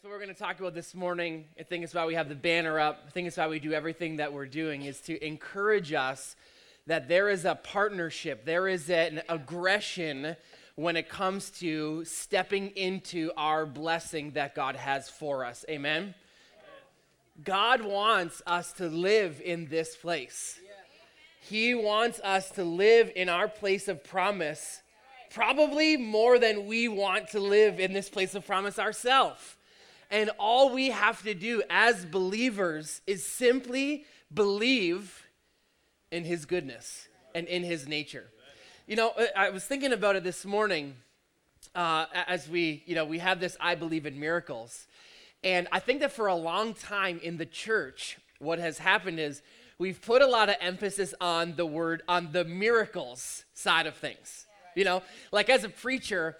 That's what we're going to talk about this morning. I think it's why we have the banner up. I think it's why we do everything that we're doing, is to encourage us that there is a partnership, there is an aggression when it comes to stepping into our blessing that God has for us. Amen? God wants us to live in this place. He wants us to live in our place of promise, probably more than we want to live in this place of promise ourselves. And all we have to do as believers is simply believe in his goodness and in his nature. You know, I was thinking about it this morning as we have this I Believe in Miracles. And I think that for a long time in the church, what has happened is we've put a lot of emphasis on the word, on the miracles side of things. You know, like as a preacher,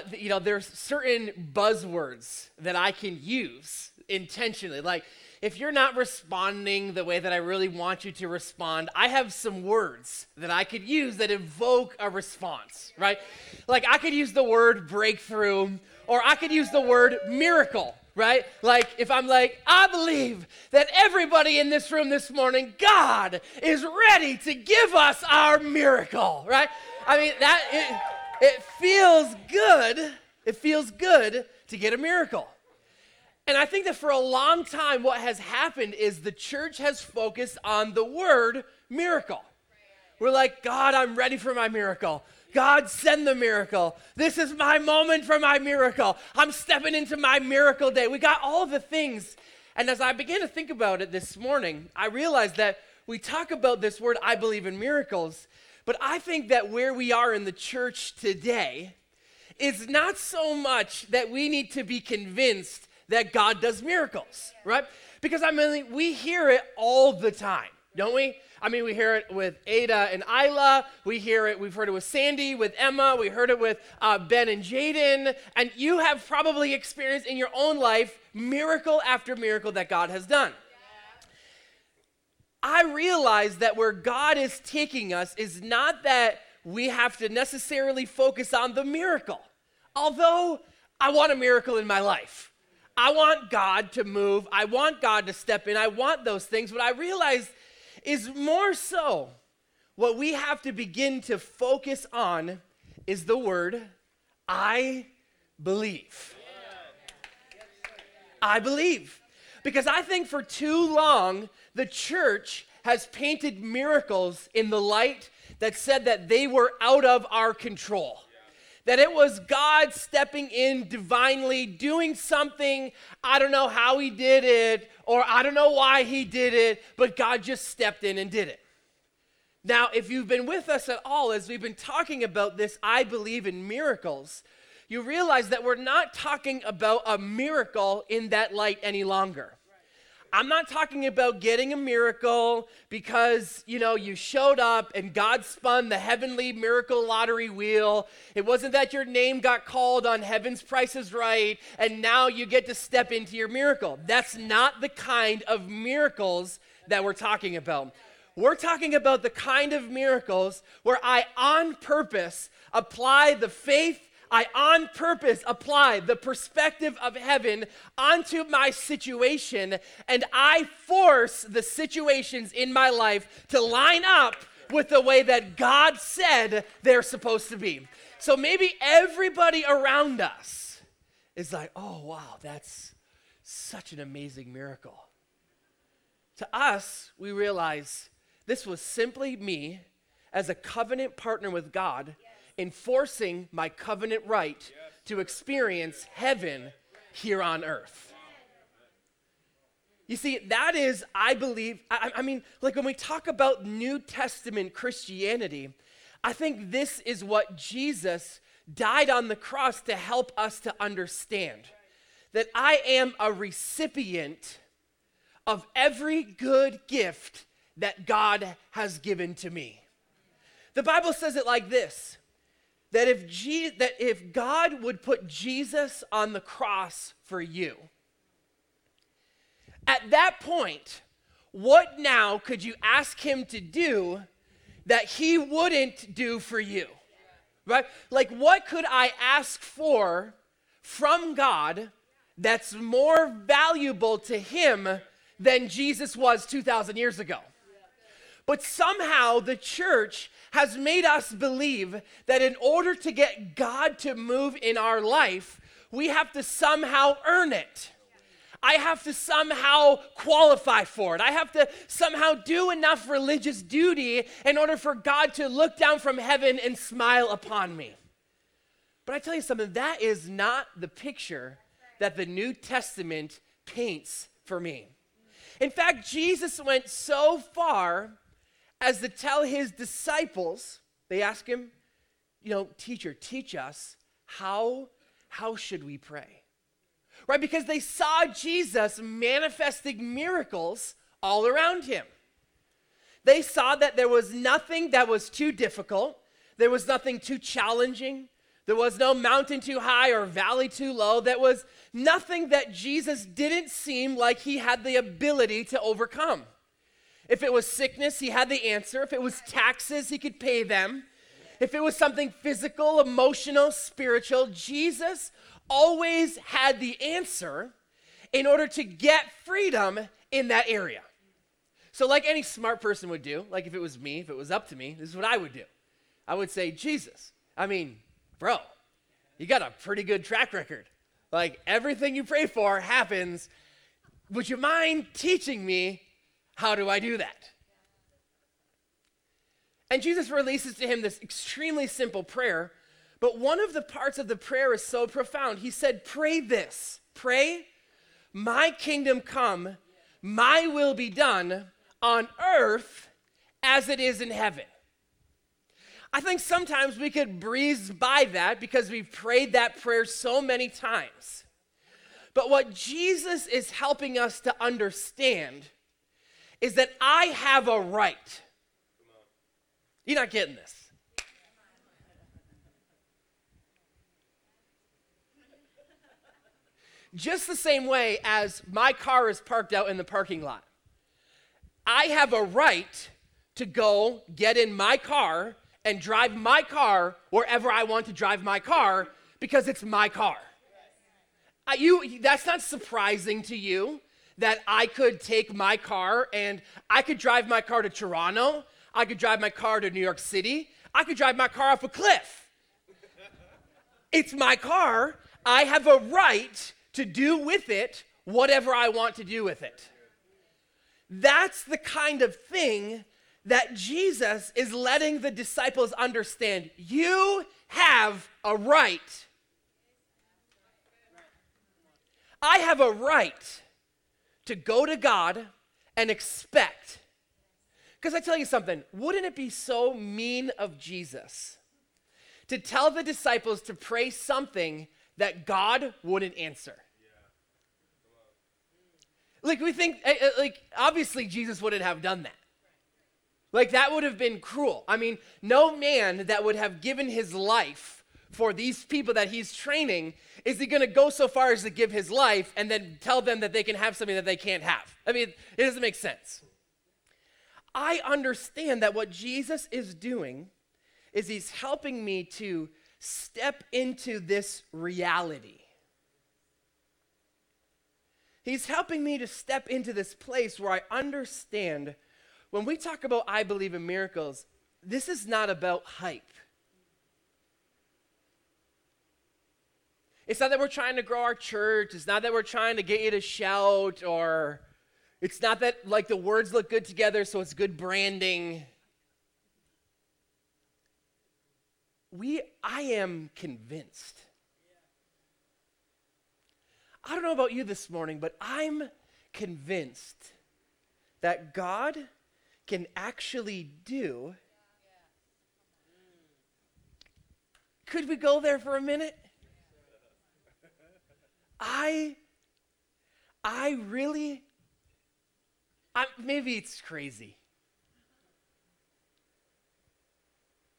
there's certain buzzwords that I can use intentionally. Like, if you're not responding the way that I really want you to respond, I have some words that I could use that evoke a response, right? Like, I could use the word breakthrough, or I could use the word miracle, right? Like, if I'm like, I believe that everybody in this room this morning, God is ready to give us our miracle, right? I mean, It feels good. It feels good to get a miracle. And I think that for a long time, what has happened is the church has focused on the word miracle. We're like, God, I'm ready for my miracle. God, send the miracle. This is my moment for my miracle. I'm stepping into my miracle day. We got all the things. And as I began to think about it this morning, I realized that we talk about this word, I believe in miracles, but I think that where we are in the church today is not so much that we need to be convinced that God does miracles, right? Because I mean, we hear it all the time, don't we? I mean, we hear it with Ada and Isla. We hear it, we've heard it with Sandy, with Emma. We heard it with Ben and Jaden. And you have probably experienced in your own life miracle after miracle that God has done. I realize that where God is taking us is not that we have to necessarily focus on the miracle. Although I want a miracle in my life. I want God to move. I want God to step in. I want those things. What I realize is more so what we have to begin to focus on is the word, I believe. I believe. Because I think for too long, the church has painted miracles in the light that said that they were out of our control. That it was God stepping in divinely, doing something, I don't know how he did it, or I don't know why he did it, but God just stepped in and did it. Now, if you've been with us at all, as we've been talking about this, I believe in miracles, you realize that we're not talking about a miracle in that light any longer. I'm not talking about getting a miracle because, you know, you showed up and God spun the heavenly miracle lottery wheel. It wasn't that your name got called on Heaven's Price is Right and now you get to step into your miracle. That's not the kind of miracles that we're talking about. We're talking about the kind of miracles where I, on purpose, apply the faith, I on purpose apply the perspective of heaven onto my situation, and I force the situations in my life to line up with the way that God said they're supposed to be. So maybe everybody around us is like, oh, wow, that's such an amazing miracle. To us, we realize this was simply me as a covenant partner with God enforcing my covenant right to experience heaven here on earth. You see, that is, I believe, I mean, like when we talk about New Testament Christianity, I think this is what Jesus died on the cross to help us to understand. That I am a recipient of every good gift that God has given to me. The Bible says it like this. That if God would put Jesus on the cross for you, at that point, what now could you ask him to do that he wouldn't do for you? Right? Like, what could I ask for from God that's more valuable to him than Jesus was 2,000 years ago. But somehow the church has made us believe that in order to get God to move in our life, we have to somehow earn it. I have to somehow qualify for it. I have to somehow do enough religious duty in order for God to look down from heaven and smile upon me. But I tell you something, that is not the picture that the New Testament paints for me. In fact, Jesus went so far as to tell his disciples, they ask him, teacher, teach us, how should we pray? Right, because they saw Jesus manifesting miracles all around him. They saw that there was nothing that was too difficult. There was nothing too challenging. There was no mountain too high or valley too low. There was nothing that Jesus didn't seem like he had the ability to overcome. If it was sickness, he had the answer. If it was taxes, he could pay them. If it was something physical, emotional, spiritual, Jesus always had the answer in order to get freedom in that area. So like any smart person would do, like if it was me, if it was up to me, this is what I would do. I would say, Jesus, bro, you got a pretty good track record. Like everything you pray for happens. Would you mind teaching me how do I do that? And Jesus releases to him this extremely simple prayer, but one of the parts of the prayer is so profound. He said, pray, my kingdom come, my will be done on earth as it is in heaven. I think sometimes we could breeze by that because we've prayed that prayer so many times. But what Jesus is helping us to understand is that I have a right. You're not getting this. Just the same way as my car is parked out in the parking lot, I have a right to go get in my car and drive my car wherever I want to drive my car because it's my car. That's not surprising to you that I could take my car and I could drive my car to Toronto. I could drive my car to New York City. I could drive my car off a cliff. It's my car. I have a right to do with it whatever I want to do with it. That's the kind of thing that Jesus is letting the disciples understand. You have a right. I have a right to go to God and expect. Because I tell you something, wouldn't it be so mean of Jesus to tell the disciples to pray something that God wouldn't answer? Like we think, obviously Jesus wouldn't have done that. Like that would have been cruel. No man that would have given his life for these people that he's training, is he going to go so far as to give his life and then tell them that they can have something that they can't have? It doesn't make sense. I understand that what Jesus is doing is he's helping me to step into this reality. He's helping me to step into this place where I understand when we talk about I believe in miracles, this is not about hype. It's not that we're trying to grow our church. It's not that we're trying to get you to shout, or it's not that like the words look good together, so it's good branding. I am convinced. I don't know about you this morning, but I'm convinced that God can actually do. Could we go there for a minute? I maybe it's crazy.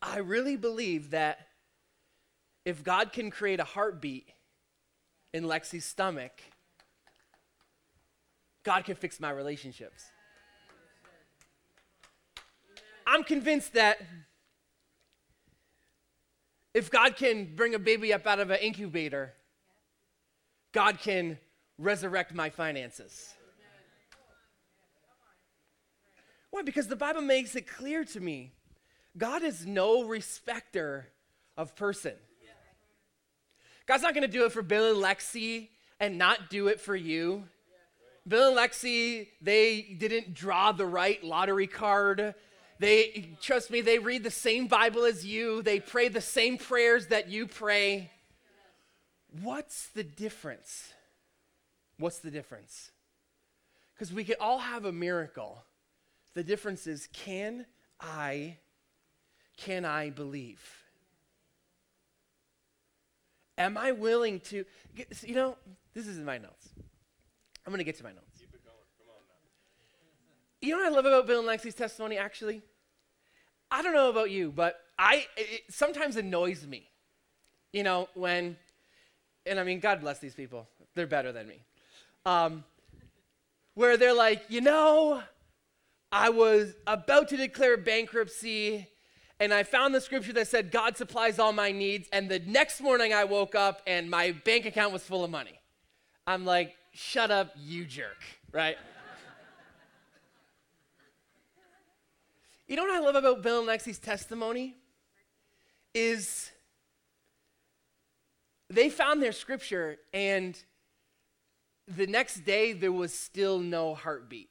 I really believe that if God can create a heartbeat in Lexi's stomach, God can fix my relationships. I'm convinced that if God can bring a baby up out of an incubator, God can resurrect my finances. Why? Because the Bible makes it clear to me, God is no respecter of person. God's not going to do it for Bill and Lexi and not do it for you. Bill and Lexi, they didn't draw the right lottery card. They, trust me, they read the same Bible as you. They pray the same prayers that you pray. What's the difference? What's the difference? Because we could all have a miracle. The difference is, can I believe? Am I willing to, you know, this is in my notes. I'm going to get to my notes. Keep it going. Come on now. You know what I love about Bill and Lexi's testimony, actually? I don't know about you, but it sometimes annoys me, you know, when, and I mean, God bless these people. They're better than me. Where they're like, you know, I was about to declare bankruptcy, and I found the scripture that said, God supplies all my needs, and the next morning I woke up, and my bank account was full of money. I'm like, shut up, you jerk, right? You know what I love about Bill and Lexi's testimony? Is they found their scripture, and the next day there was still no heartbeat.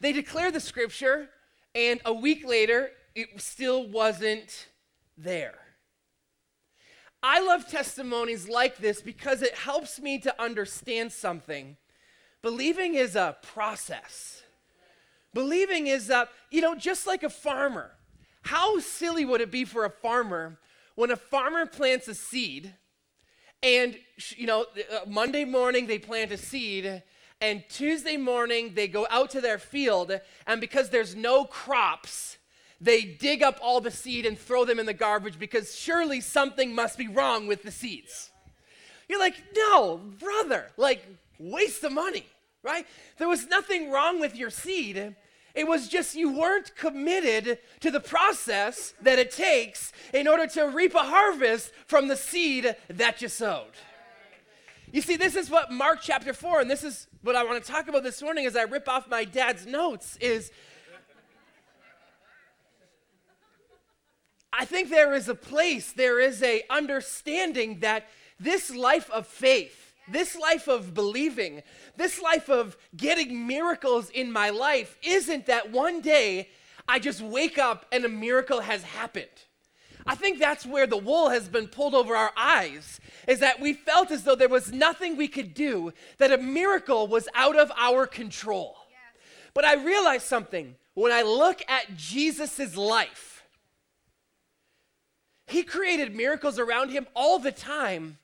They declared the scripture, and a week later, it still wasn't there. I love testimonies like this because it helps me to understand something. Believing is a process. Believing is just like a farmer. How silly would it be for a farmer when a farmer plants a seed, and, you know, Monday morning they plant a seed, and Tuesday morning, they go out to their field, and because there's no crops, they dig up all the seed and throw them in the garbage because surely something must be wrong with the seeds. You're like, no, brother, like, waste the money, right? There was nothing wrong with your seed. It was just you weren't committed to the process that it takes in order to reap a harvest from the seed that you sowed. You see, this is what Mark chapter 4, and this is what I want to talk about this morning as I rip off my dad's notes, is I think there is a place, there is a understanding that this life of faith, this life of believing, this life of getting miracles in my life isn't that one day I just wake up and a miracle has happened. I think that's where the wool has been pulled over our eyes, is that we felt as though there was nothing we could do, that a miracle was out of our control. Yes. But I realized something. When I look at Jesus' life, he created miracles around him all the time,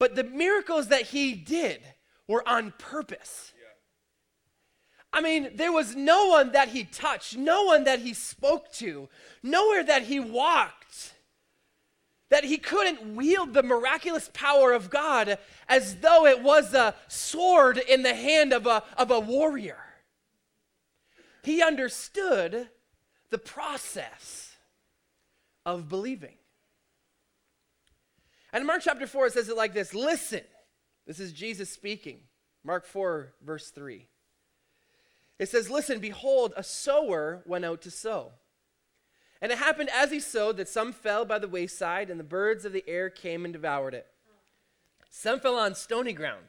but the miracles that he did were on purpose. Yeah. I mean, there was no one that he touched, no one that he spoke to, nowhere that he walked, that he couldn't wield the miraculous power of God as though it was a sword in the hand of a warrior. He understood the process of believing. And in Mark chapter 4, it says it like this. Listen, this is Jesus speaking. Mark 4, verse 3. It says, listen, behold, a sower went out to sow. And it happened as he sowed that some fell by the wayside, and the birds of the air came and devoured it. Some fell on stony ground,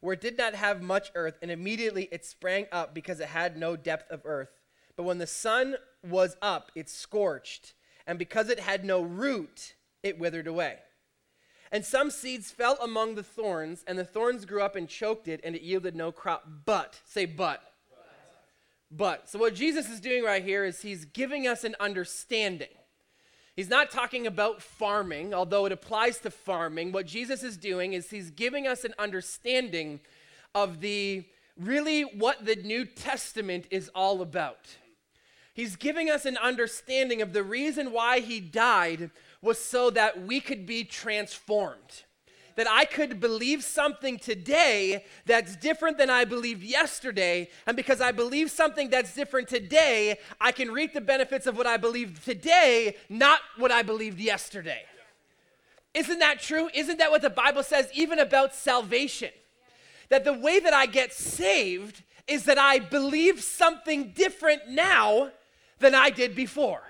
where it did not have much earth, and immediately it sprang up because it had no depth of earth. But when the sun was up, it scorched, and because it had no root, it withered away. And some seeds fell among the thorns, and the thorns grew up and choked it, and it yielded no crop. But, say but. But, so what Jesus is doing right here is he's giving us an understanding. He's not talking about farming, although it applies to farming. What Jesus is doing is he's giving us an understanding of what the New Testament is all about. He's giving us an understanding of the reason why he died was so that we could be transformed. That I could believe something today that's different than I believed yesterday, and because I believe something that's different today, I can reap the benefits of what I believed today, not what I believed yesterday. Isn't that true? Isn't that what the Bible says even about salvation? That the way that I get saved is that I believe something different now than I did before.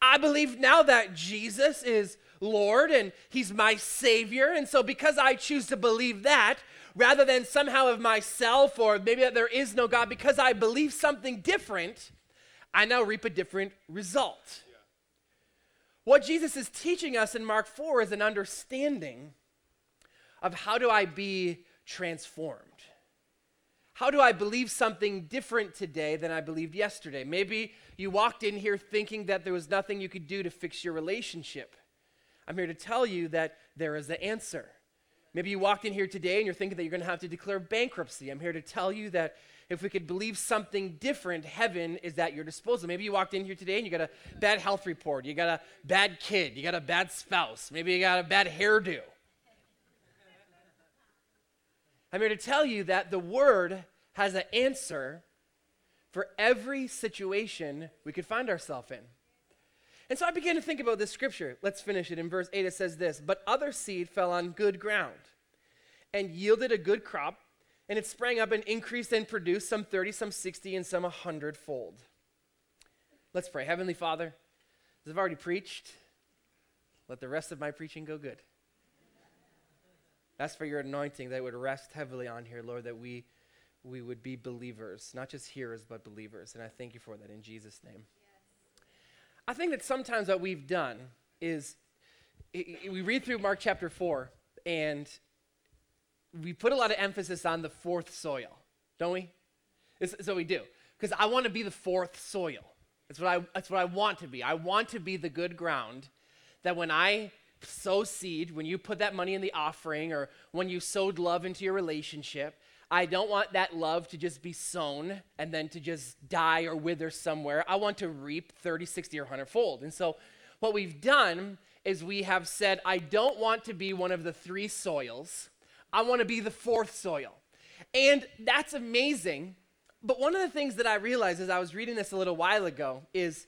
I believe now that Jesus is Lord and he's my Savior. And so because I choose to believe that, rather than somehow of myself or maybe that there is no God, because I believe something different, I now reap a different result. Yeah. What Jesus is teaching us in Mark 4 is an understanding of how do I be transformed? How do I believe something different today than I believed yesterday? Maybe you walked in here thinking that there was nothing you could do to fix your relationship. I'm here to tell you that there is the answer. Maybe you walked in here today and you're thinking that you're going to have to declare bankruptcy. I'm here to tell you that if we could believe something different, heaven is at your disposal. Maybe you walked in here today and you got a bad health report. You got a bad kid. You got a bad spouse. Maybe you got a bad hairdo. I'm here to tell you that the Word has an answer for every situation we could find ourselves in. And so I began to think about this scripture. Let's finish it. In verse 8 it says this, "But other seed fell on good ground and yielded a good crop, and it sprang up and increased and produced some 30, some 60, and some 100-fold." Let's pray. Heavenly Father, as I've already preached, let the rest of my preaching go good. That's for your anointing that would rest heavily on here, Lord, that we would be believers, not just hearers, but believers. And I thank you for that in Jesus' name. Yes. I think that sometimes what we've done is we read through Mark chapter 4, and we put a lot of emphasis on the fourth soil, don't we? That's what we do, because I want to be the fourth soil. That's what I want to be. I want to be the good ground that when I sow seed, when you put that money in the offering, or when you sowed love into your relationship, I don't want that love to just be sown and then to just die or wither somewhere. I want to reap 30, 60, or 100-fold. And so what we've done is we have said, I don't want to be one of the three soils. I want to be the fourth soil. And that's amazing. But one of the things that I realized as I was reading this a little while ago is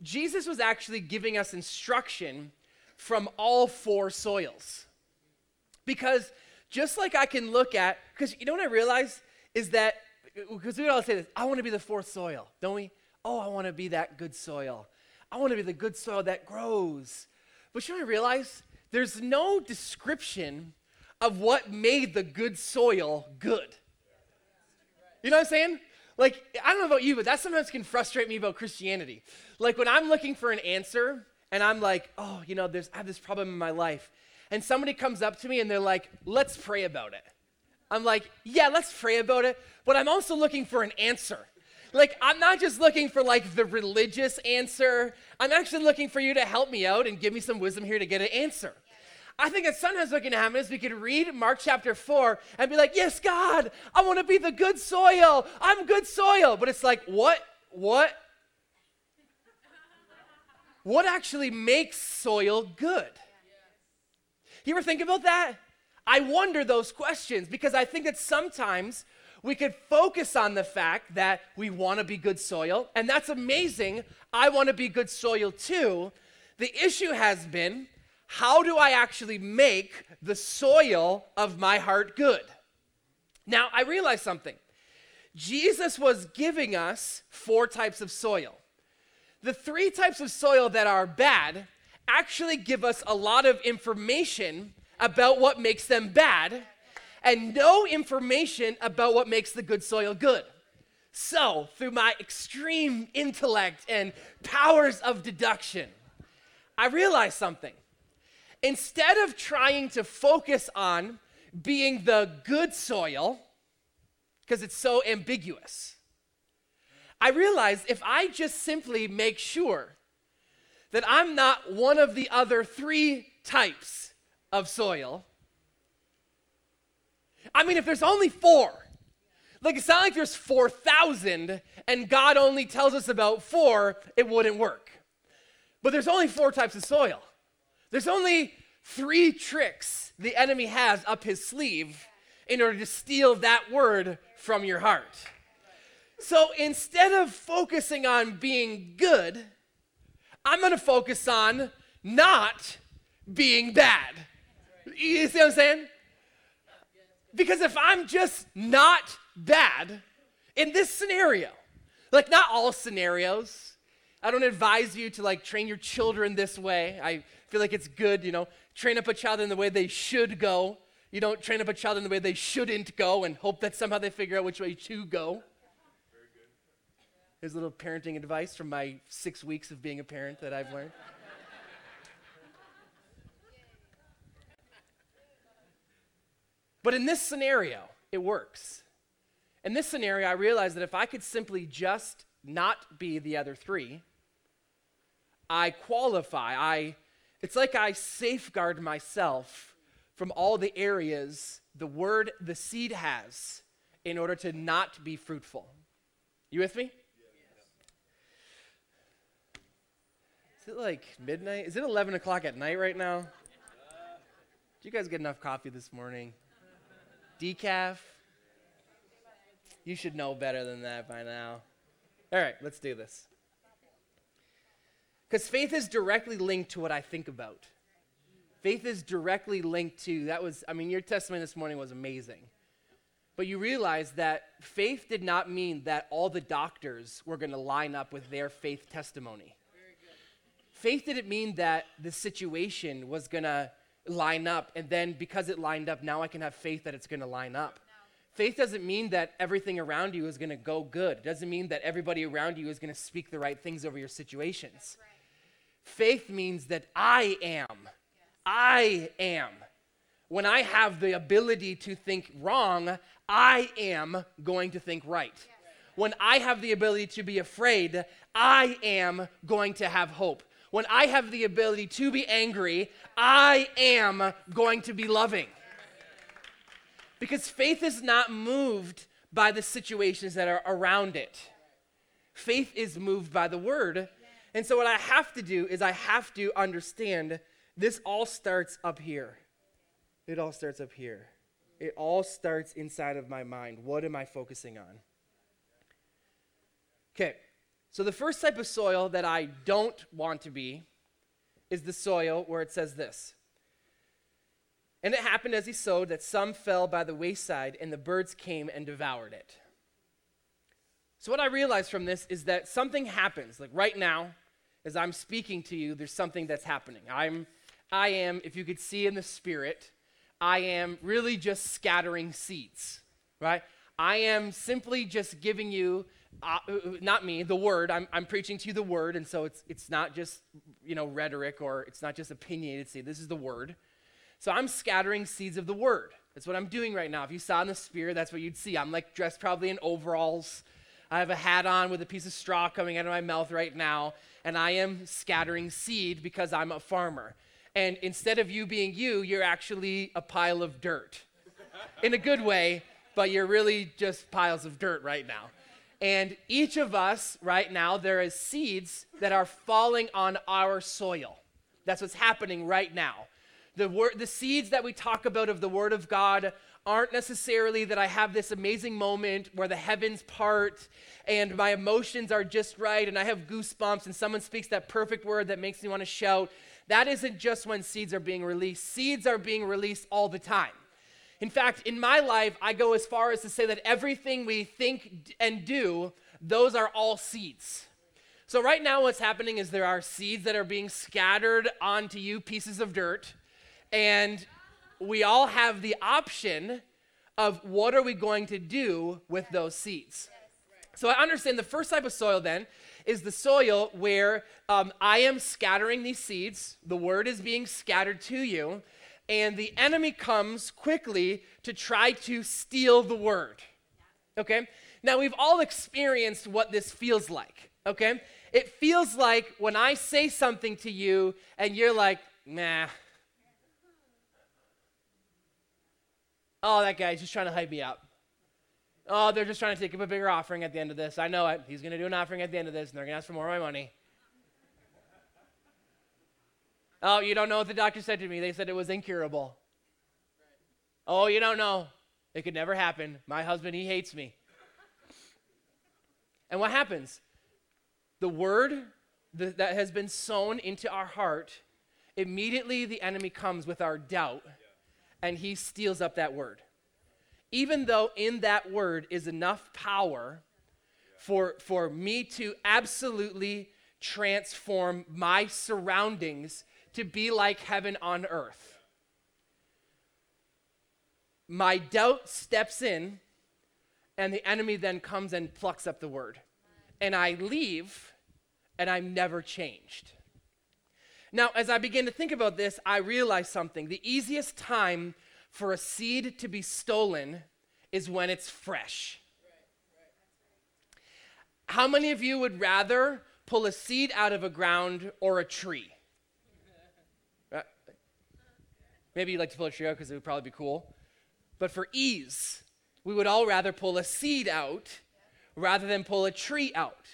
Jesus was actually giving us instruction from all four soils. Because just like I can look at, because you know what I realized is that, because we would all say this, I want to be the fourth soil, don't we? Oh, I want to be that good soil. I want to be the good soil that grows. But you know what I realized? There's no description of what made the good soil good. You know what I'm saying? Like, I don't know about you, but that sometimes can frustrate me about Christianity. Like when I'm looking for an answer, and I'm like, oh, you know, I have this problem in my life. And somebody comes up to me and they're like, let's pray about it. I'm like, yeah, let's pray about it. But I'm also looking for an answer. Like, I'm not just looking for like the religious answer. I'm actually looking for you to help me out and give me some wisdom here to get an answer. I think that sometimes what can happen is we could read Mark chapter 4 and be like, yes, God, I want to be the good soil. I'm good soil. But it's like, what? What actually makes soil good? Yeah. You ever think about that? I wonder those questions because I think that sometimes we could focus on the fact that we want to be good soil, and that's amazing. I want to be good soil too. The issue has been, how do I actually make the soil of my heart good? Now, I realize something. Jesus was giving us four types of soil. The three types of soil that are bad actually give us a lot of information about what makes them bad and no information about what makes the good soil good. So, through my extreme intellect and powers of deduction, I realized something. Instead of trying to focus on being the good soil, because it's so ambiguous, I realized if I just simply make sure that I'm not one of the other three types of soil. I mean, if there's only four, like it's not like there's 4,000 and God only tells us about four, it wouldn't work. But there's only four types of soil. There's only three tricks the enemy has up his sleeve in order to steal that word from your heart. So instead of focusing on being good, I'm going to focus on not being bad. You see what I'm saying? Because if I'm just not bad in this scenario, like not all scenarios, I don't advise you to like train your children this way. I feel like it's good, you know, train up a child in the way they should go. You don't train up a child in the way they shouldn't go and hope that somehow they figure out which way to go. Here's a little parenting advice from my 6 weeks of being a parent that I've learned. But in this scenario, it works. In this scenario, I realized that if I could simply just not be the other three, I qualify. It's like I safeguard myself from all the areas the seed has in order to not be fruitful. You with me? Yes. Is it like midnight? Is it 11 o'clock at night right now? Did you guys get enough coffee this morning? Decaf? You should know better than that by now. All right, let's do this. Because faith is directly linked to what I think about. Faith is directly linked to, your testimony this morning was amazing. But you realize that faith did not mean that all the doctors were going to line up with their faith testimony. Faith didn't mean that the situation was going to line up, and then because it lined up, now I can have faith that it's going to line up. Faith doesn't mean that everything around you is going to go good. It doesn't mean that everybody around you is going to speak the right things over your situations. Right. Faith means that I am. Yes. I am. When I have the ability to think wrong, I am going to think right. Yes. When I have the ability to be afraid, I am going to have hope. When I have the ability to be angry, I am going to be loving. Because faith is not moved by the situations that are around it. Faith is moved by the word. And so what I have to do is I have to understand this all starts up here. It all starts up here. It all starts inside of my mind. What am I focusing on? Okay, so the first type of soil that I don't want to be is the soil where it says this. And it happened as he sowed that some fell by the wayside, and the birds came and devoured it. So what I realized from this is that something happens. Like right now, as I'm speaking to you, there's something that's happening. I am, if you could see in the spirit, I am really just scattering seeds, right? I am simply just giving you, not me, the word. I'm preaching to you the word, and so it's not just, rhetoric, or it's not just opinionated seed. This is the word. So I'm scattering seeds of the word. That's what I'm doing right now. If you saw in the spirit, that's what you'd see. I'm like dressed probably in overalls. I have a hat on with a piece of straw coming out of my mouth right now. And I am scattering seed because I'm a farmer. And instead of you being you, you're actually a pile of dirt. In a good way, but you're really just piles of dirt right now. And each of us right now, there is seeds that are falling on our soil. That's what's happening right now. The seeds that we talk about of the Word of God aren't necessarily that I have this amazing moment where the heavens part and my emotions are just right and I have goosebumps and someone speaks that perfect word that makes me want to shout. That isn't just when seeds are being released. Seeds are being released all the time. In fact, in my life, I go as far as to say that everything we think and do, those are all seeds. So right now what's happening is there are seeds that are being scattered onto you, pieces of dirt. And we all have the option of what are we going to do with those seeds. So I understand the first type of soil then is the soil where I am scattering these seeds. The word is being scattered to you. And the enemy comes quickly to try to steal the word. Okay? Now we've all experienced what this feels like. Okay? It feels like when I say something to you and you're like, nah. Oh, that guy's just trying to hype me up. Oh, they're just trying to take up a bigger offering at the end of this. I know it. He's going to do an offering at the end of this, and they're going to ask for more of my money. Oh, you don't know what the doctor said to me. They said it was incurable. Oh, you don't know. It could never happen. My husband, he hates me. And what happens? The word that has been sown into our heart Immediately the enemy comes with our doubt, and he steals up that word. Even though in that word is enough power for me to absolutely transform my surroundings to be like heaven on earth. My doubt steps in, and the enemy then comes and plucks up the word. And I leave, and I'm never changed. Now, as I begin to think about this, I realize something. The easiest time for a seed to be stolen is when it's fresh. How many of you would rather pull a seed out of a ground or a tree? Maybe you'd like to pull a tree out because it would probably be cool. But for ease, we would all rather pull a seed out rather than pull a tree out.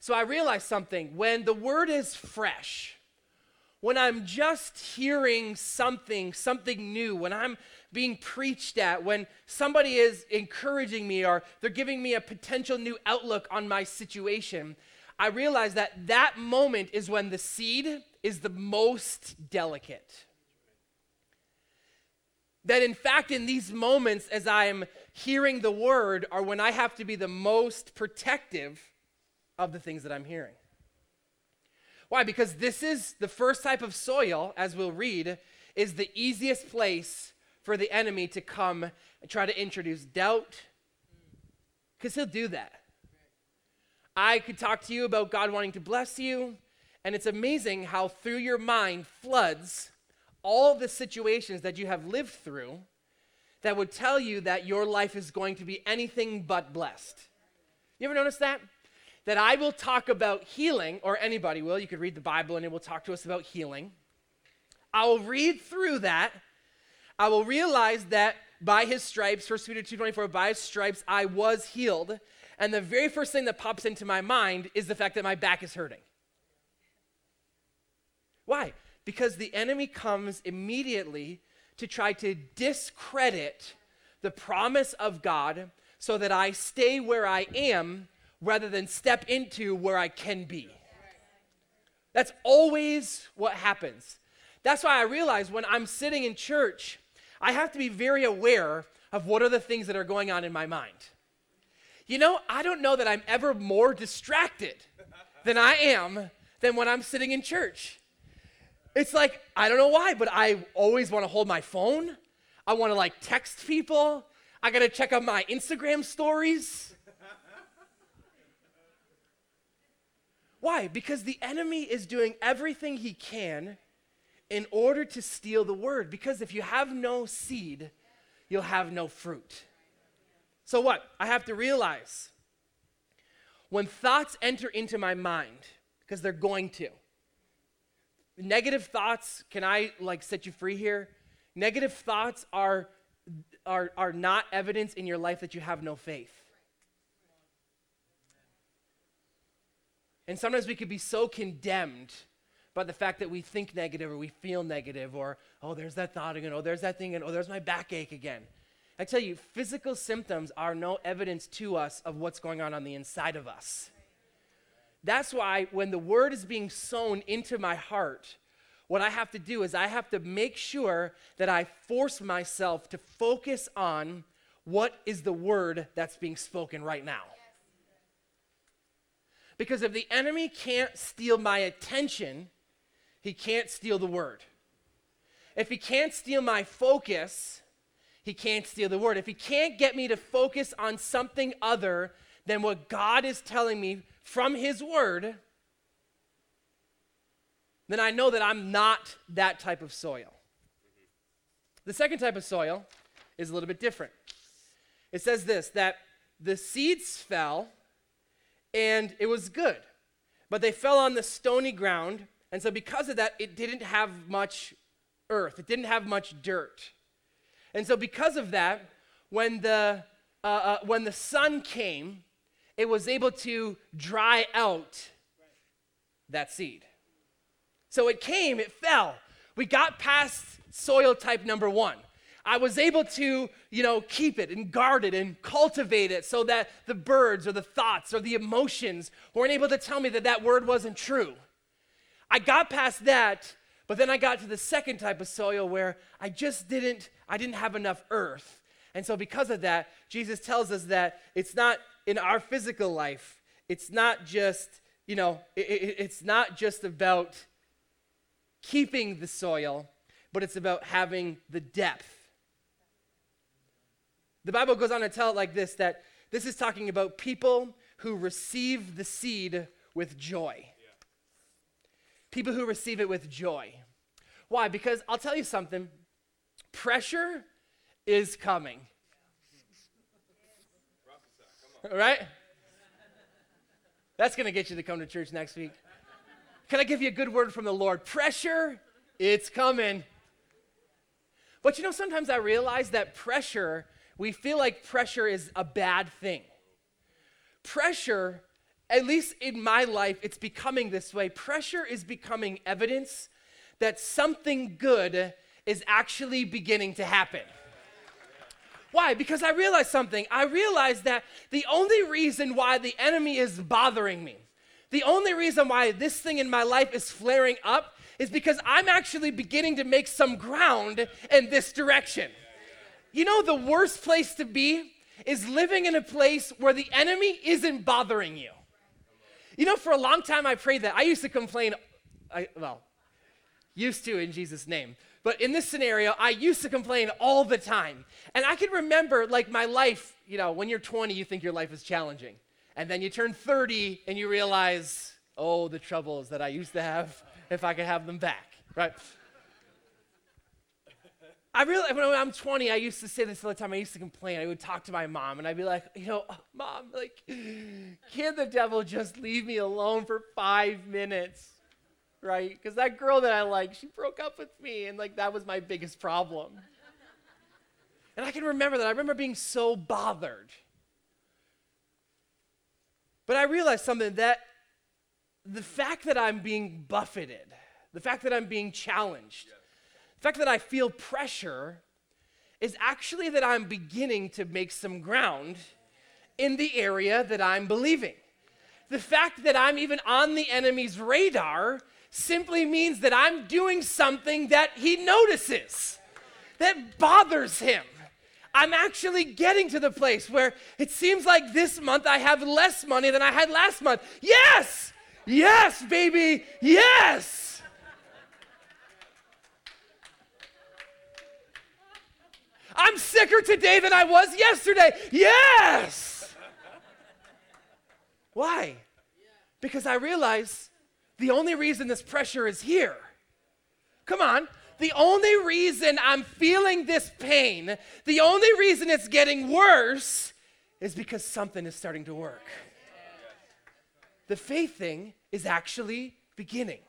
So I realized something. When the word is fresh, when I'm just hearing something new, when I'm being preached at, when somebody is encouraging me or they're giving me a potential new outlook on my situation, I realize that that moment is when the seed is the most delicate. That in fact, in these moments, as I'm hearing the word, are when I have to be the most protective of the things that I'm hearing. Why? Because this is the first type of soil, as we'll read, is the easiest place for the enemy to come and try to introduce doubt, because he'll do that. I could talk to you about God wanting to bless you, and it's amazing how through your mind floods all the situations that you have lived through that would tell you that your life is going to be anything but blessed. You ever notice that? That I will talk about healing, or anybody will. You could read the Bible and it will talk to us about healing. I will read through that. I will realize that by his stripes, 1 Peter 2:24, by his stripes I was healed. And the very first thing that pops into my mind is the fact that my back is hurting. Why? Because the enemy comes immediately to try to discredit the promise of God so that I stay where I am rather than step into where I can be. That's always what happens. That's why I realize when I'm sitting in church, I have to be very aware of what are the things that are going on in my mind. You know, I don't know that I'm ever more distracted than I am than when I'm sitting in church. It's like, I don't know why, but I always want to hold my phone. I want to text people. I got to check out my Instagram stories. Why? Because the enemy is doing everything he can in order to steal the word. Because if you have no seed, you'll have no fruit. So what? I have to realize when thoughts enter into my mind, because they're going to. Negative thoughts, can I set you free here? Negative thoughts are not evidence in your life that you have no faith. And sometimes we could be so condemned by the fact that we think negative or we feel negative or, oh, there's that thought again, oh, there's that thing again, oh, there's my backache again. I tell you, physical symptoms are no evidence to us of what's going on the inside of us. That's why when the word is being sown into my heart, what I have to do is I have to make sure that I force myself to focus on what is the word that's being spoken right now. Because if the enemy can't steal my attention, he can't steal the word. If he can't steal my focus, he can't steal the word. If he can't get me to focus on something other than what God is telling me from his word, then I know that I'm not that type of soil. The second type of soil is a little bit different. It says this, that the seeds fell and it was good, but they fell on the stony ground, and so because of that, it didn't have much earth. It didn't have much dirt. And so because of that, when the sun came, it was able to dry out that seed. So it came, it fell. We got past soil type number one. I was able to, keep it and guard it and cultivate it so that the birds or the thoughts or the emotions weren't able to tell me that that word wasn't true. I got past that, But then I got to the second type of soil where I didn't have enough earth. And so because of that, Jesus tells us that it's not in our physical life. It's not just, it's not just about keeping the soil, but it's about having the depth. The Bible goes on to tell it like this, that this is talking about people who receive the seed with joy. Yeah. People who receive it with joy. Why? Because I'll tell you something, pressure is coming. Right? That's going to get you to come to church next week. Can I give you a good word from the Lord? Pressure, it's coming. But sometimes I realize that pressure, we feel like pressure is a bad thing. Pressure, at least in my life, it's becoming this way. Pressure is becoming evidence that something good is actually beginning to happen. Why? Because I realized something. I realized that the only reason why the enemy is bothering me, the only reason why this thing in my life is flaring up is because I'm actually beginning to make some ground in this direction. The worst place to be is living in a place where the enemy isn't bothering you. For a long time I prayed that. I used to complain, used to in Jesus' name. But in this scenario, I used to complain all the time. And I can remember, my life, when you're 20, you think your life is challenging. And then you turn 30, and you realize, oh, the troubles that I used to have, if I could have them back, right? I realized when I'm 20, I used to say this all the time. I used to complain. I would talk to my mom, and I'd be like, Mom, can the devil just leave me alone for 5 minutes? Right? Because that girl that I like, she broke up with me, and that was my biggest problem. And I can remember that. I remember being so bothered. But I realized something, that the fact that I'm being buffeted, the fact that I'm being challenged, the fact that I feel pressure is actually that I'm beginning to make some ground in the area that I'm believing. The fact that I'm even on the enemy's radar simply means that I'm doing something that he notices, that bothers him. I'm actually getting to the place where it seems like this month I have less money than I had last month. Yes! Yes, baby! Yes! I'm sicker today than I was yesterday. Yes! Why? Because I realize the only reason this pressure is here, come on, the only reason I'm feeling this pain, the only reason it's getting worse is because something is starting to work. The faith thing is actually beginning.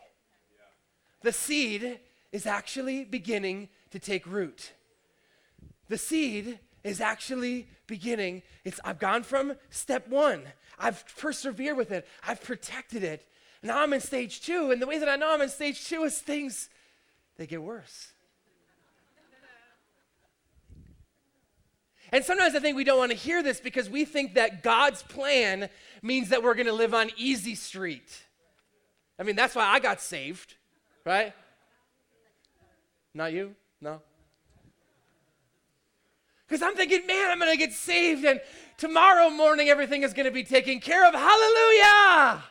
The seed is actually beginning to take root. The seed is actually beginning. I've gone from step one. I've persevered with it. I've protected it. Now I'm in stage two, and the way that I know I'm in stage two is things, they get worse. And sometimes I think we don't want to hear this because we think that God's plan means that we're going to live on easy street. I mean, that's why I got saved, right? Not you? No? Because I'm thinking, man, I'm going to get saved, and tomorrow morning everything is going to be taken care of. Hallelujah!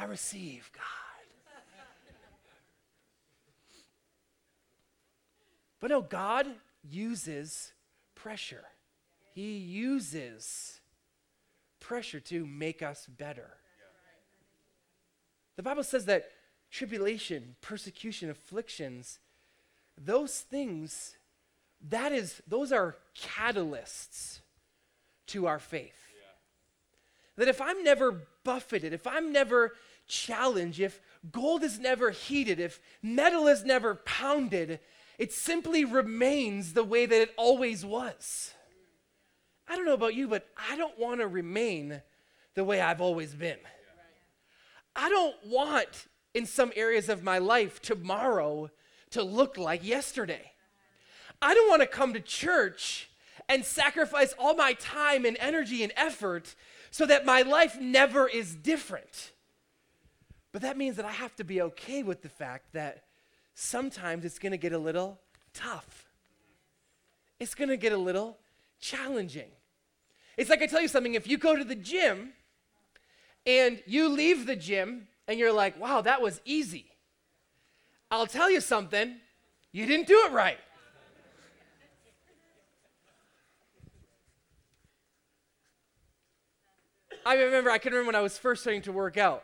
I receive God. But no, God uses pressure. He uses pressure to make us better. The Bible says that tribulation, persecution, afflictions, those things, those are catalysts to our faith. That if I'm never buffeted, if I'm never challenged, if gold is never heated, if metal is never pounded, it simply remains the way that it always was. I don't know about you, but I don't want to remain the way I've always been. I don't want, in some areas of my life, tomorrow to look like yesterday. I don't want to come to church and sacrifice all my time and energy and effort so that my life never is different. But that means that I have to be okay with the fact that sometimes it's going to get a little tough. It's going to get a little challenging. It's like I tell you something, if you go to the gym and you leave the gym and you're like, wow, that was easy. I'll tell you something, you didn't do it right. I can remember when I was first starting to work out,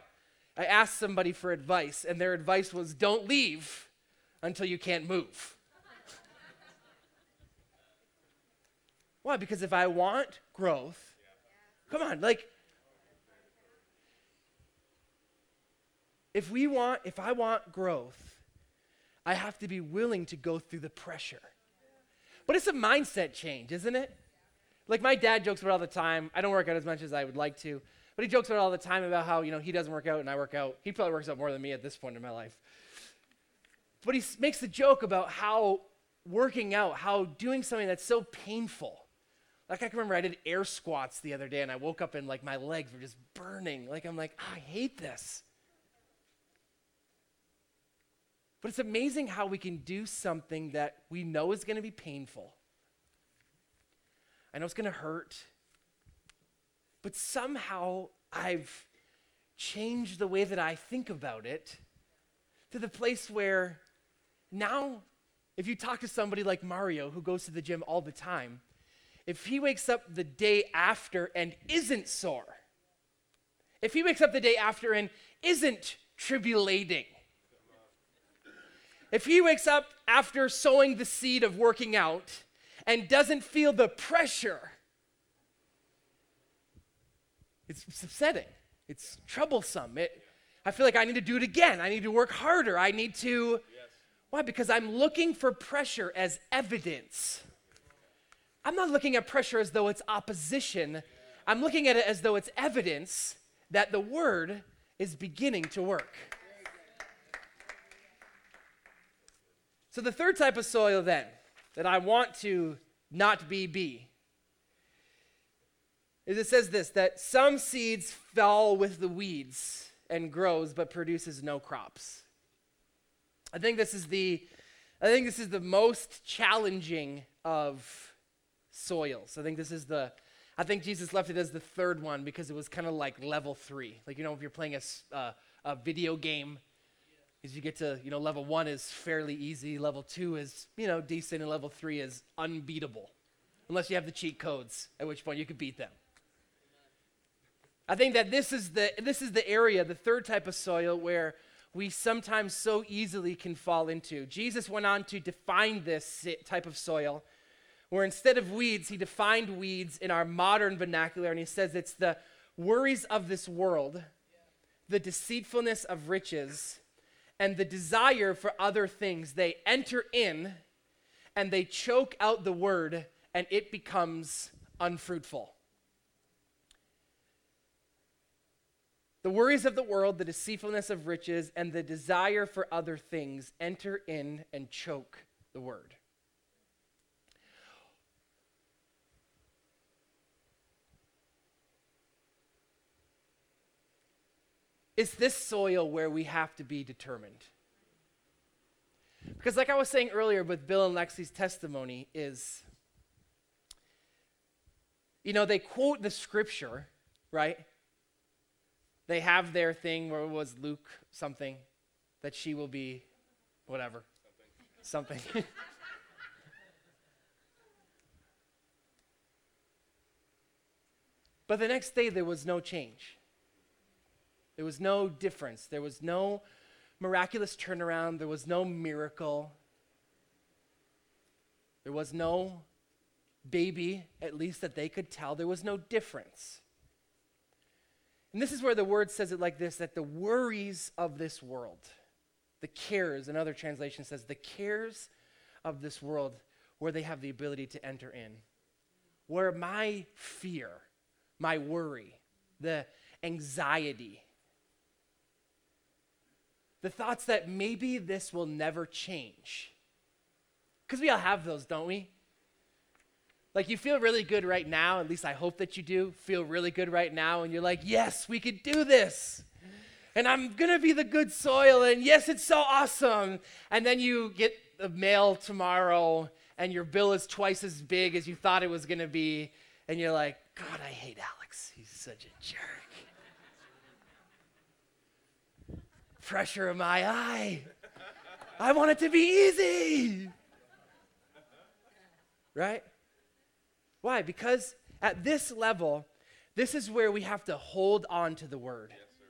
I asked somebody for advice, and their advice was, don't leave until you can't move. Why? Because if I want growth, come on, like, if I want growth, I have to be willing to go through the pressure. But it's a mindset change, isn't it? Like, my dad jokes about it all the time. I don't work out as much as I would like to, but he jokes about it all the time about how, he doesn't work out and I work out. He probably works out more than me at this point in my life. But he makes the joke about how working out, how doing something that's so painful. Like, I can remember I did air squats the other day and I woke up and, my legs were just burning. I hate this. But it's amazing how we can do something that we know is going to be painful. I know it's going to hurt, but somehow I've changed the way that I think about it to the place where now, if you talk to somebody like Mario who goes to the gym all the time, if he wakes up the day after and isn't sore, if he wakes up the day after and isn't tribulating, if he wakes up after sowing the seed of working out and doesn't feel the pressure, it's upsetting. It's troublesome. I feel like I need to do it again. I need to work harder. I need to, Why? Because I'm looking for pressure as evidence. I'm not looking at pressure as though it's opposition. I'm looking at it as though it's evidence that the word is beginning to work. So the third type of soil then, that I want to not be, is it says this, that some seeds fall with the weeds and grows but produces no crops. I think this is the most challenging of soils. I think Jesus left it as the third one because it was kind of like level 3. If you're playing a video game, as you get to, level 1 is fairly easy, level 2 is, decent, and level 3 is unbeatable, unless you have the cheat codes, at which point you could beat them. I think that this is the area, the third type of soil, where we sometimes so easily can fall into. Jesus went on to define this type of soil, where instead of weeds, he defined weeds in our modern vernacular, and he says it's the worries of this world, the deceitfulness of riches, and the desire for other things. They enter in and they choke out the word and it becomes unfruitful. The worries of the world, the deceitfulness of riches, and the desire for other things enter in and choke the word. It's this soil where we have to be determined. Because like I was saying earlier with Bill and Lexi's testimony is, they quote the scripture, right? They have their thing where it was Luke something, that she will be whatever. Something. But the next day there was no change. There was no difference. There was no miraculous turnaround. There was no miracle. There was no baby, at least that they could tell. There was no difference. And this is where the word says it like this, that the worries of this world, the cares, another translation says, the cares of this world, where they have the ability to enter in, where my fear, my worry, the anxiety, the thoughts that maybe this will never change. Because we all have those, don't we? You feel really good right now, at least I hope that you do, feel really good right now, and you're like, yes, we could do this. and I'm going to be the good soil, and yes, it's so awesome. And then you get the mail tomorrow, and your bill is twice as big as you thought it was going to be, and you're like, God, I hate Alex. He's such a jerk. Pressure in my eye. I want it to be easy. Right? Why? Because at this level, this is where we have to hold on to the word. Yes, sir.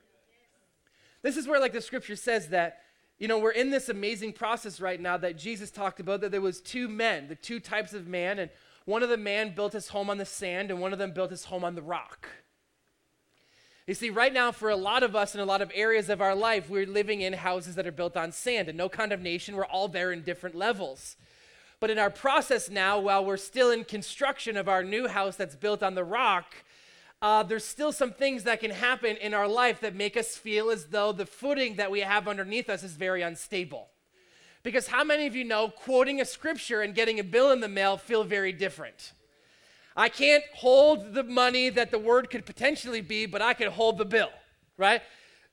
This is where, like the scripture says that, you know, we're in this amazing process right now that Jesus talked about, that there was two men, the two types of man, and one of the man built his home on the sand, and one of them built his home on the rock. You see, right now, for a lot of us in a lot of areas of our life, we're living in houses that are built on sand, and no condemnation, we're all there in different levels. But in our process now, while we're still in construction of our new house that's built on the rock, there's still some things that can happen in our life that make us feel as though the footing that we have underneath us is very unstable. Because how many of you know quoting a scripture and getting a bill in the mail feel very different? I can't hold the money that the word could potentially be, but I could hold the bill, right?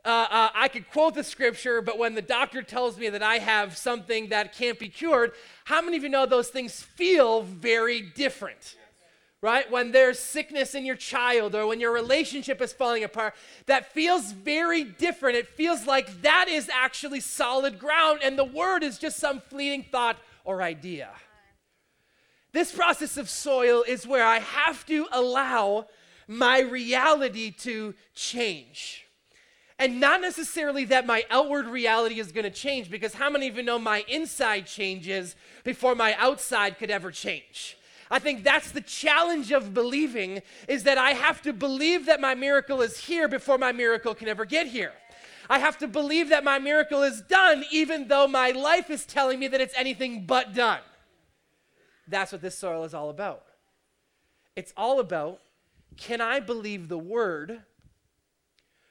I could quote the scripture, but when the doctor tells me that I have something that can't be cured, how many of you know those things feel very different, right? When there's sickness in your child or when your relationship is falling apart, that feels very different. It feels like that is actually solid ground and the word is just some fleeting thought or idea. This process of soil is where I have to allow my reality to change. And not necessarily that my outward reality is going to change, because how many of you know my inside changes before my outside could ever change? I think that's the challenge of believing, is that I have to believe that my miracle is here before my miracle can ever get here. I have to believe that my miracle is done even though my life is telling me that it's anything but done. That's what this soil is all about. It's all about, can I believe the word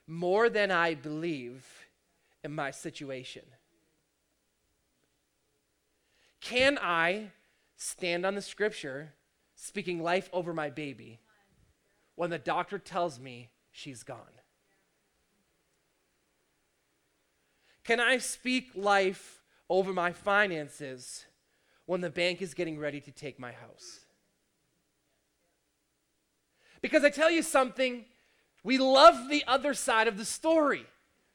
more than I believe in my situation? Can I stand on the scripture, speaking life over my baby, when the doctor tells me she's gone? Can I speak life over my finances when the bank is getting ready to take my house? Because I tell you something, we love the other side of the story,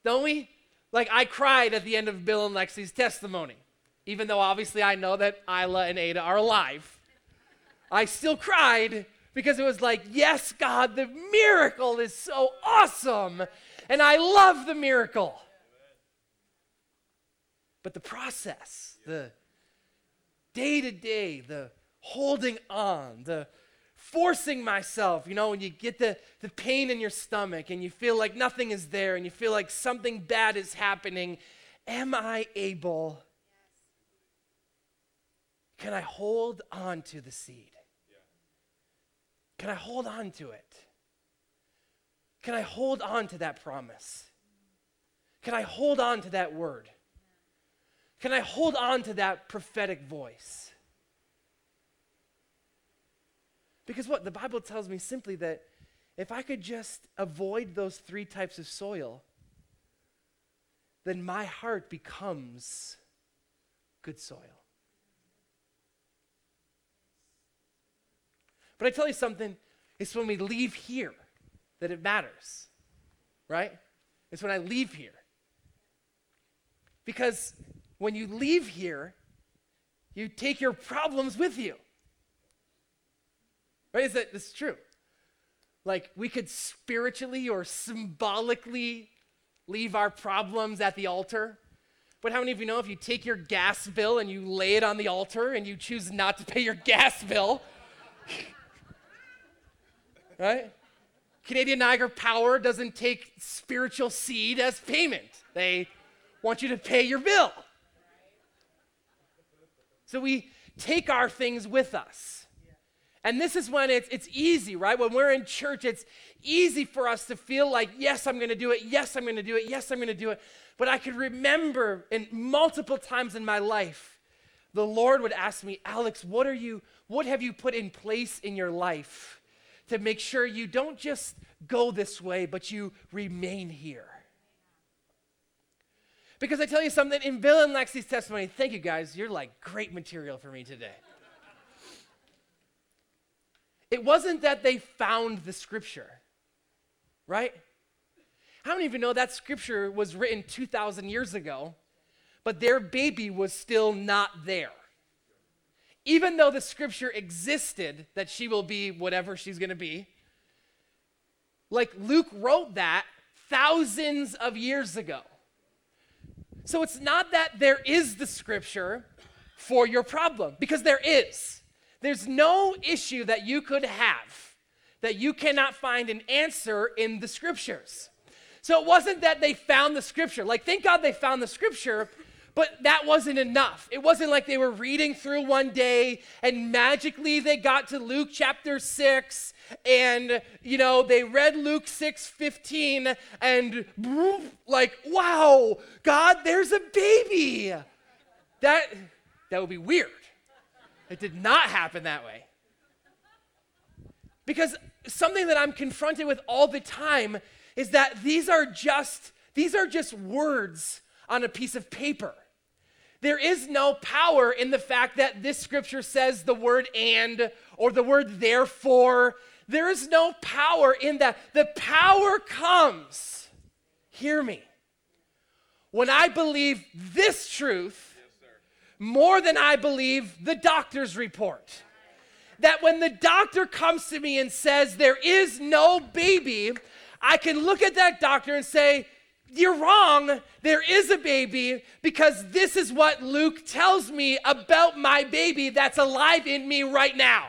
don't we? Like, I cried at the end of Bill and Lexi's testimony. Even though obviously I know that Isla and Ada are alive, I still cried because it was like, yes, God, the miracle is so awesome, and I love the miracle. But the process, the day-to-day, the holding on, the forcing myself, you know, when you get the pain in your stomach and you feel like nothing is there and you feel like something bad is happening, am I able? Can I hold on to the seed? Yeah. Can I hold on to it? Can I hold on to that promise? Can I hold on to that word? Can I hold on to that prophetic voice? Because what the Bible tells me simply that if I could just avoid those three types of soil, then my heart becomes good soil. But I tell you something, it's when we leave here that it matters, right? It's when I leave here. Because when you leave here, you take your problems with you. Right? It's true. Like, we could spiritually or symbolically leave our problems at the altar. But how many of you know if you take your gas bill and you lay it on the altar and you choose not to pay your gas bill... Right? Canadian Niagara Power doesn't take spiritual seed as payment. They want you to pay your bill. So we take our things with us. And this is when it's easy, right? When we're in church, it's easy for us to feel like, yes, I'm going to do it. Yes, I'm going to do it. Yes, I'm going to do it. But I could remember in multiple times in my life, the Lord would ask me, Alex, what have you put in place in your life to make sure you don't just go this way, but you remain here? Because I tell you something, in Bill and Lexi's testimony, thank you guys, you're like great material for me today. It wasn't that they found the scripture, right? How many of you know that scripture was written 2,000 years ago, but their baby was still not there? Even though the scripture existed that she will be whatever she's going to be, like Luke wrote that thousands of years ago. So it's not that there is the scripture for your problem, because there is. There's no issue that you could have that you cannot find an answer in the scriptures. So it wasn't that they found the scripture. Like, thank God they found the scripture, but that wasn't enough. It wasn't like they were reading through one day and magically they got to Luke chapter 6 and, you know, they read Luke 6:15 and like, wow, God, there's a baby. That would be weird. It did not happen that way. Because something that I'm confronted with all the time is that these are just words on a piece of paper. There is no power in the fact that this scripture says the word and or the word therefore. There is no power in that. The power comes, hear me, when I believe this truth more than I believe the doctor's report. That when the doctor comes to me and says there is no baby, I can look at that doctor and say, you're wrong, there is a baby, because this is what Luke tells me about my baby that's alive in me right now.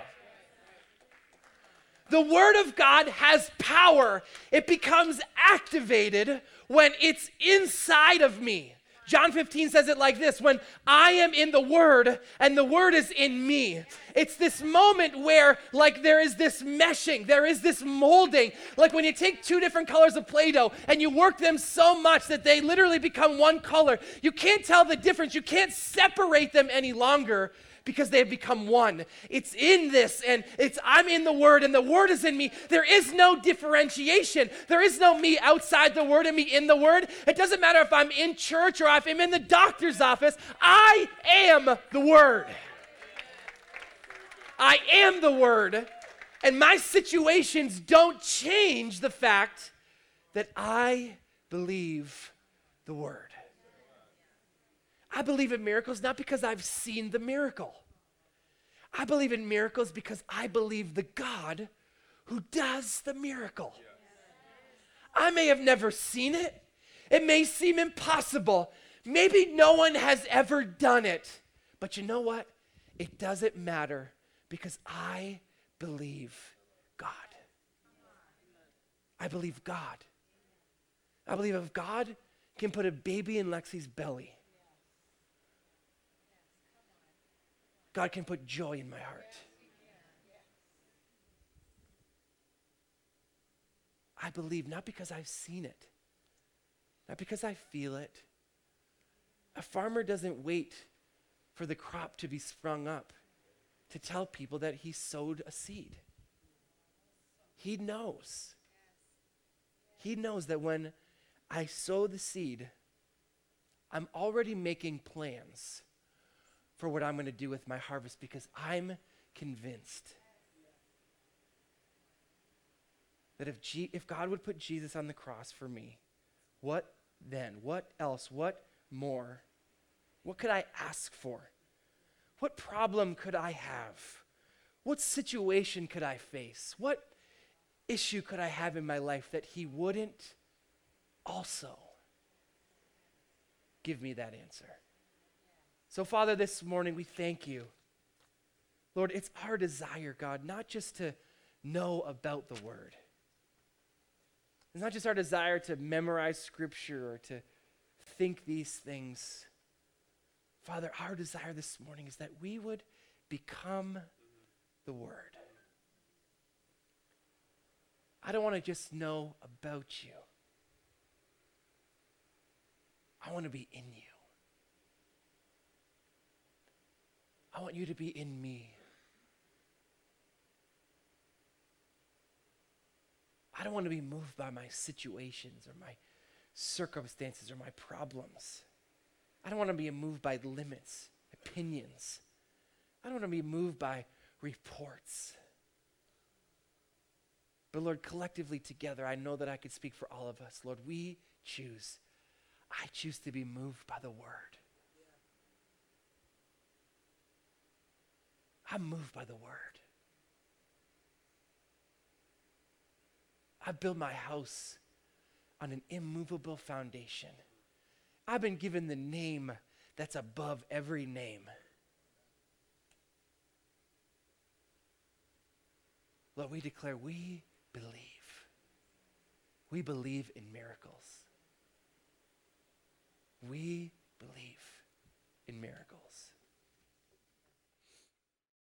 The word of God has power. It becomes activated when it's inside of me. John 15 says it like this: when I am in the word and the word is in me. It's this moment where like there is this meshing, there is this molding. Like when you take two different colors of Play-Doh and you work them so much that they literally become one color. You can't tell the difference. You can't separate them any longer because they have become one. It's in this and it's I'm in the word and the word is in me. There is no differentiation. There is no me outside the word and me in the word. It doesn't matter if I'm in church or if I'm in the doctor's office. I am the word. I am the word, and my situations don't change the fact that I believe the word. I believe in miracles not because I've seen the miracle. I believe in miracles because I believe the God who does the miracle. Yes. I may have never seen it. It may seem impossible. Maybe no one has ever done it. But you know what? It doesn't matter because I believe God. I believe God. I believe if God can put a baby in Lexi's belly, God can put joy in my heart. I believe not because I've seen it, not because I feel it. A farmer doesn't wait for the crop to be sprung up to tell people that he sowed a seed. He knows. He knows that when I sow the seed, I'm already making plans for what I'm going to do with my harvest because I'm convinced that if God would put Jesus on the cross for me, what then? What else? What more? What could I ask for? What problem could I have? What situation could I face? What issue could I have in my life that he wouldn't also give me that answer? So, Father, this morning we thank you. Lord, it's our desire, God, not just to know about the word. It's not just our desire to memorize scripture or to think these things. Father, our desire this morning is that we would become the word. I don't want to just know about you. I want to be in you. I want you to be in me. I don't want to be moved by my situations or my circumstances or my problems. I don't want to be moved by limits, opinions. I don't want to be moved by reports. But Lord, collectively together, I know that I could speak for all of us. Lord, we choose. I choose to be moved by the word. I'm moved by the word. I build my house on an immovable foundation. I've been given the name that's above every name. Lord, we declare we believe. We believe in miracles. We believe in miracles.